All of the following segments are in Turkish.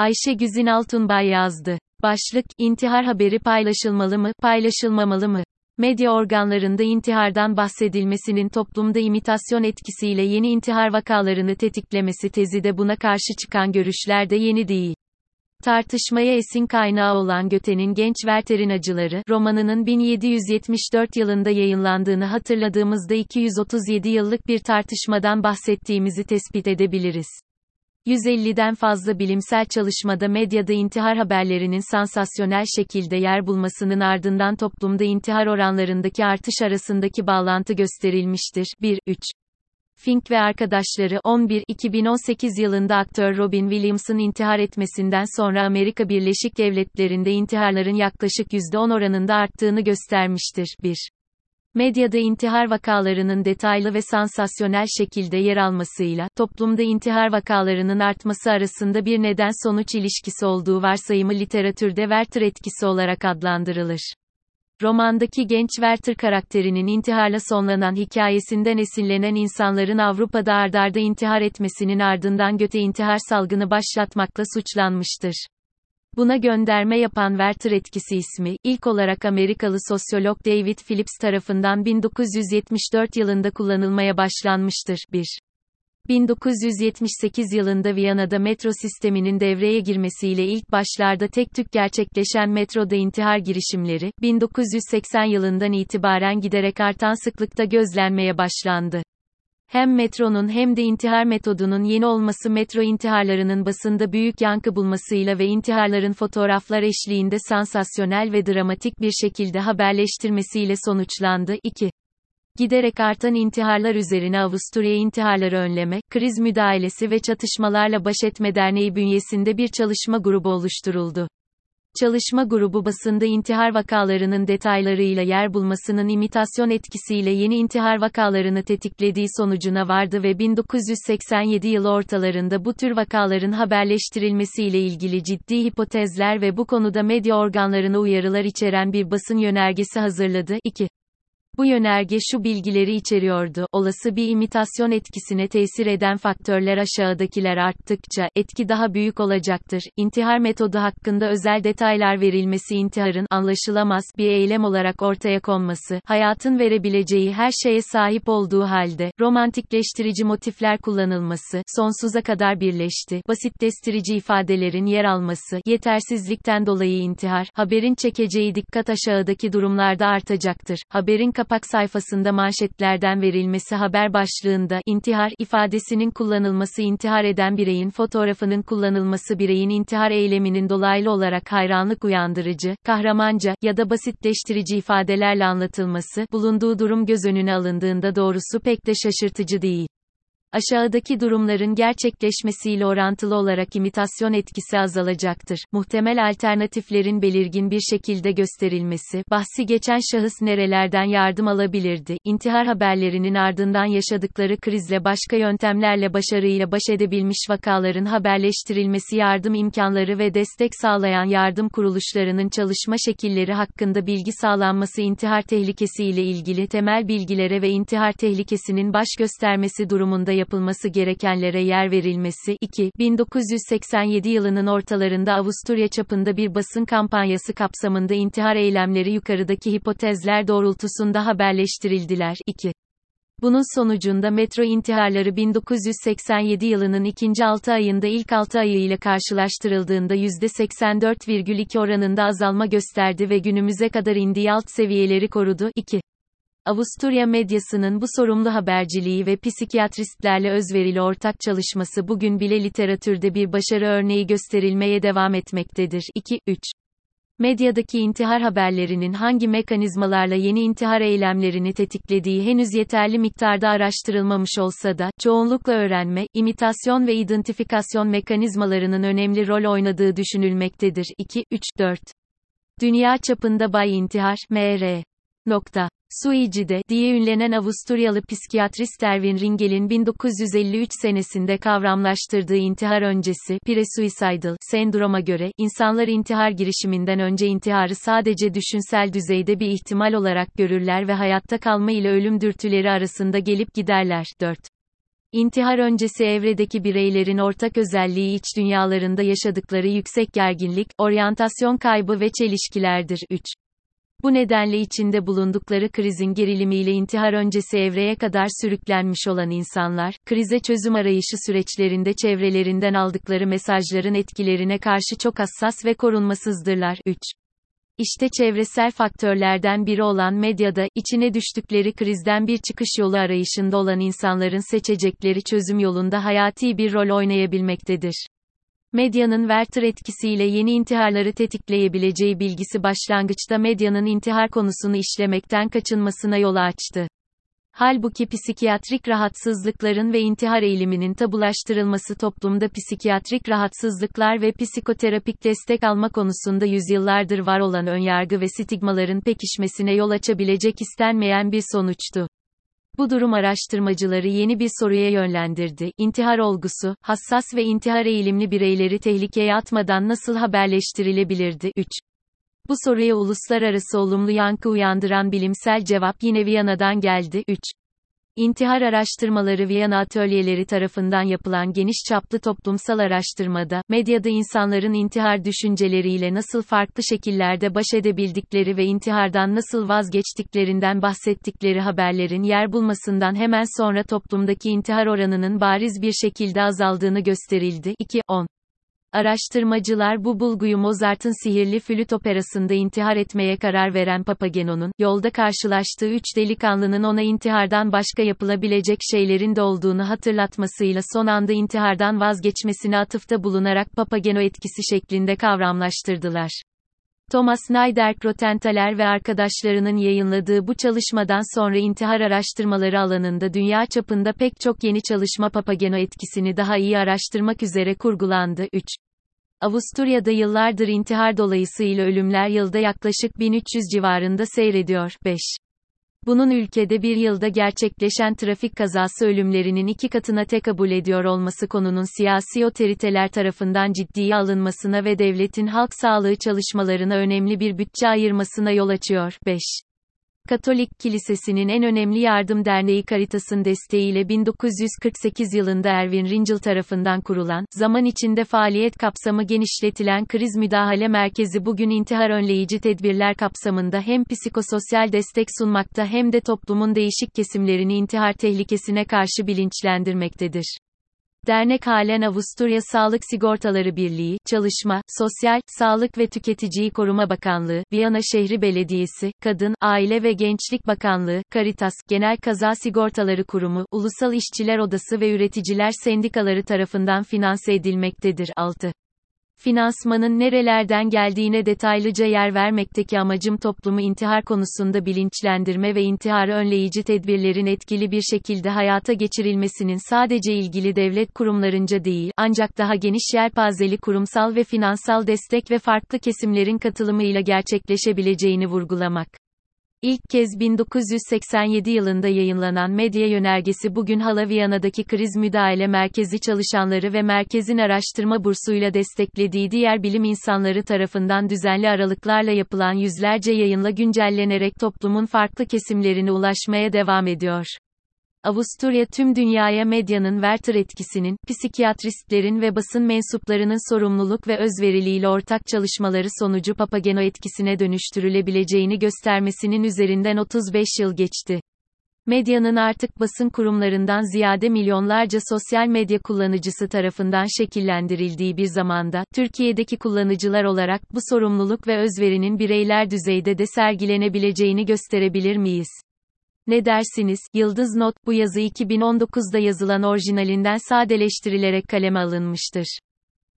Ayşe Güzin Altunbay yazdı. Başlık, intihar haberi paylaşılmalı mı, paylaşılmamalı mı? Medya organlarında intihardan bahsedilmesinin toplumda imitasyon etkisiyle yeni intihar vakalarını tetiklemesi tezi de buna karşı çıkan görüşler de yeni değil. Tartışmaya esin kaynağı olan Goethe'nin Genç Werther'in Acıları romanının 1774 yılında yayınlandığını hatırladığımızda 237 yıllık bir tartışmadan bahsettiğimizi tespit edebiliriz. 150'den fazla bilimsel çalışmada medyada intihar haberlerinin sansasyonel şekilde yer bulmasının ardından toplumda intihar oranlarındaki artış arasındaki bağlantı gösterilmiştir. 1-3 Fink ve arkadaşları 11-2018 yılında aktör Robin Williams'ın intihar etmesinden sonra Amerika Birleşik Devletleri'nde intiharların yaklaşık %10 oranında arttığını göstermiştir. 1. Medyada intihar vakalarının detaylı ve sansasyonel şekilde yer almasıyla, toplumda intihar vakalarının artması arasında bir neden-sonuç ilişkisi olduğu varsayımı literatürde Werther etkisi olarak adlandırılır. Romandaki Genç Werther karakterinin intiharla sonlanan hikayesinden esinlenen insanların Avrupa'da ardarda intihar etmesinin ardından Goethe intihar salgını başlatmakla suçlanmıştır. Buna gönderme yapan Werther etkisi ismi, ilk olarak Amerikalı sosyolog David Phillips tarafından 1974 yılında kullanılmaya başlanmıştır. 1. 1978 yılında Viyana'da metro sisteminin devreye girmesiyle ilk başlarda tek tük gerçekleşen metroda intihar girişimleri, 1980 yılından itibaren giderek artan sıklıkta gözlenmeye başlandı. Hem metronun hem de intihar metodunun yeni olması metro intiharlarının basında büyük yankı bulmasıyla ve intiharların fotoğraflar eşliğinde sansasyonel ve dramatik bir şekilde haberleştirmesiyle sonuçlandı. 2. Giderek artan intiharlar üzerine Avusturya İntiharları Önleme, Kriz Müdahalesi ve Çatışmalarla Baş Etme Derneği bünyesinde bir çalışma grubu oluşturuldu. Çalışma grubu basında intihar vakalarının detaylarıyla yer bulmasının imitasyon etkisiyle yeni intihar vakalarını tetiklediği sonucuna vardı ve 1987 yılı ortalarında bu tür vakaların haberleştirilmesiyle ilgili ciddi hipotezler ve bu konuda medya organlarına uyarılar içeren bir basın yönergesi hazırladı. 2. Bu yönerge şu bilgileri içeriyordu: olası bir imitasyon etkisine tesir eden faktörler aşağıdakiler arttıkça, etki daha büyük olacaktır. İntihar metodu hakkında özel detaylar verilmesi intiharın, anlaşılamaz bir eylem olarak ortaya konması, hayatın verebileceği her şeye sahip olduğu halde, romantikleştirici motifler kullanılması, sonsuza kadar birleşti, basitleştirici ifadelerin yer alması, yetersizlikten dolayı intihar, haberin çekeceği dikkat aşağıdaki durumlarda artacaktır. Haberin kapak sayfasında manşetlerden verilmesi, haber başlığında intihar ifadesinin kullanılması, intihar eden bireyin fotoğrafının kullanılması, bireyin intihar eyleminin dolaylı olarak hayranlık uyandırıcı, kahramanca ya da basitleştirici ifadelerle anlatılması, bulunduğu durum göz önüne alındığında doğrusu pek de şaşırtıcı değil. Aşağıdaki durumların gerçekleşmesiyle orantılı olarak imitasyon etkisi azalacaktır. Muhtemel alternatiflerin belirgin bir şekilde gösterilmesi, bahsi geçen şahıs nerelerden yardım alabilirdi, intihar haberlerinin ardından yaşadıkları krizle başka yöntemlerle başarıyla baş edebilmiş vakaların haberleştirilmesi, yardım imkanları ve destek sağlayan yardım kuruluşlarının çalışma şekilleri hakkında bilgi sağlanması, intihar tehlikesi ile ilgili temel bilgilere ve intihar tehlikesinin baş göstermesi durumunda yapılması gerekenlere yer verilmesi. 2. 1987 yılının ortalarında Avusturya çapında bir basın kampanyası kapsamında intihar eylemleri yukarıdaki hipotezler doğrultusunda haberleştirildiler. 2. Bunun sonucunda metro intiharları 1987 yılının ikinci 6 ayında ilk 6 ayı ile karşılaştırıldığında %84,2 oranında azalma gösterdi ve günümüze kadar indiği alt seviyeleri korudu. 2. Avusturya medyasının bu sorumlu haberciliği ve psikiyatristlerle özverili ortak çalışması bugün bile literatürde bir başarı örneği gösterilmeye devam etmektedir. 2-3 Medyadaki intihar haberlerinin hangi mekanizmalarla yeni intihar eylemlerini tetiklediği henüz yeterli miktarda araştırılmamış olsa da, çoğunlukla öğrenme, imitasyon ve identifikasyon mekanizmalarının önemli rol oynadığı düşünülmektedir. 2-3-4 Dünya çapında Bay İntihar, M.R. Suici'de diye ünlenen Avusturyalı psikiyatrist Erwin Ringel'in 1953 senesinde kavramlaştırdığı intihar öncesi presuicidal sendroma göre, insanlar intihar girişiminden önce intiharı sadece düşünsel düzeyde bir ihtimal olarak görürler ve hayatta kalma ile ölüm dürtüleri arasında gelip giderler. 4. İntihar öncesi evredeki bireylerin ortak özelliği iç dünyalarında yaşadıkları yüksek gerginlik, oryantasyon kaybı ve çelişkilerdir. 3. Bu nedenle içinde bulundukları krizin gerilimiyle intihar öncesi evreye kadar sürüklenmiş olan insanlar, krize çözüm arayışı süreçlerinde çevrelerinden aldıkları mesajların etkilerine karşı çok hassas ve korunmasızdırlar. 3. İşte çevresel faktörlerden biri olan medyada, içine düştükleri krizden bir çıkış yolu arayışında olan insanların seçecekleri çözüm yolunda hayati bir rol oynayabilmektedir. Medyanın Werther etkisiyle yeni intiharları tetikleyebileceği bilgisi başlangıçta medyanın intihar konusunu işlemekten kaçınmasına yol açtı. Halbuki psikiyatrik rahatsızlıkların ve intihar eğiliminin tabulaştırılması toplumda psikiyatrik rahatsızlıklar ve psikoterapik destek alma konusunda yüzyıllardır var olan önyargı ve stigmaların pekişmesine yol açabilecek istenmeyen bir sonuçtu. Bu durum araştırmacıları yeni bir soruya yönlendirdi. İntihar olgusu, hassas ve intihar eğilimli bireyleri tehlikeye atmadan nasıl haberleştirilebilirdi? 3. Bu soruya uluslararası olumlu yankı uyandıran bilimsel cevap yine Viyana'dan geldi. 3. İntihar araştırmaları Viyana atölyeleri tarafından yapılan geniş çaplı toplumsal araştırmada, medyada insanların intihar düşünceleriyle nasıl farklı şekillerde baş edebildikleri ve intihardan nasıl vazgeçtiklerinden bahsettikleri haberlerin yer bulmasından hemen sonra toplumdaki intihar oranının bariz bir şekilde azaldığını gösterildi. 2.10 Araştırmacılar bu bulguyu Mozart'ın Sihirli Flüt Operası'nda intihar etmeye karar veren Papageno'nun, yolda karşılaştığı 3 delikanlının ona intihardan başka yapılabilecek şeylerin de olduğunu hatırlatmasıyla son anda intihardan vazgeçmesine atıfta bulunarak Papageno etkisi şeklinde kavramlaştırdılar. Thomas Snyder Krotenthaler ve arkadaşlarının yayınladığı bu çalışmadan sonra intihar araştırmaları alanında dünya çapında pek çok yeni çalışma Papageno etkisini daha iyi araştırmak üzere kurgulandı. 3. Avusturya'da yıllardır intihar dolayısıyla ölümler yılda yaklaşık 1300 civarında seyrediyor. 5. Bunun ülkede bir yılda gerçekleşen trafik kazası ölümlerinin 2 katına tekabül ediyor olması konunun siyasi otoriteler tarafından ciddiye alınmasına ve devletin halk sağlığı çalışmalarına önemli bir bütçe ayırmasına yol açıyor. 5. Katolik Kilisesi'nin en önemli yardım derneği Karitas'ın desteğiyle 1948 yılında Erwin Ringel tarafından kurulan, zaman içinde faaliyet kapsamı genişletilen kriz müdahale merkezi bugün intihar önleyici tedbirler kapsamında hem psikososyal destek sunmakta hem de toplumun değişik kesimlerini intihar tehlikesine karşı bilinçlendirmektedir. Dernek halen Avusturya Sağlık Sigortaları Birliği, Çalışma, Sosyal, Sağlık ve Tüketiciyi Koruma Bakanlığı, Viyana Şehri Belediyesi, Kadın, Aile ve Gençlik Bakanlığı, Karitas, Genel Kaza Sigortaları Kurumu, Ulusal İşçiler Odası ve Üreticiler Sendikaları tarafından finanse edilmektedir. 6. Finansmanın nerelerden geldiğine detaylıca yer vermekteki amacım toplumu intihar konusunda bilinçlendirme ve intiharı önleyici tedbirlerin etkili bir şekilde hayata geçirilmesinin sadece ilgili devlet kurumlarınca değil, ancak daha geniş yelpazeli kurumsal ve finansal destek ve farklı kesimlerin katılımıyla gerçekleşebileceğini vurgulamak. İlk kez 1987 yılında yayınlanan medya yönergesi bugün hala Viyana'daki kriz müdahale merkezi çalışanları ve merkezin araştırma bursuyla desteklediği diğer bilim insanları tarafından düzenli aralıklarla yapılan yüzlerce yayınla güncellenerek toplumun farklı kesimlerine ulaşmaya devam ediyor. Avusturya tüm dünyaya medyanın Werther etkisinin, psikiyatristlerin ve basın mensuplarının sorumluluk ve özveriliğiyle ortak çalışmaları sonucu Papageno etkisine dönüştürülebileceğini göstermesinin üzerinden 35 yıl geçti. Medyanın artık basın kurumlarından ziyade milyonlarca sosyal medya kullanıcısı tarafından şekillendirildiği bir zamanda, Türkiye'deki kullanıcılar olarak bu sorumluluk ve özverinin bireyler düzeyde de sergilenebileceğini gösterebilir miyiz? Ne dersiniz? .. Bu yazı 2019'da yazılan orijinalinden sadeleştirilerek kaleme alınmıştır.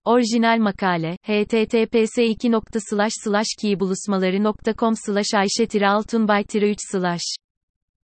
Orijinal makale, https://kiyibulusmaları.com/ayşe-altunbay-3/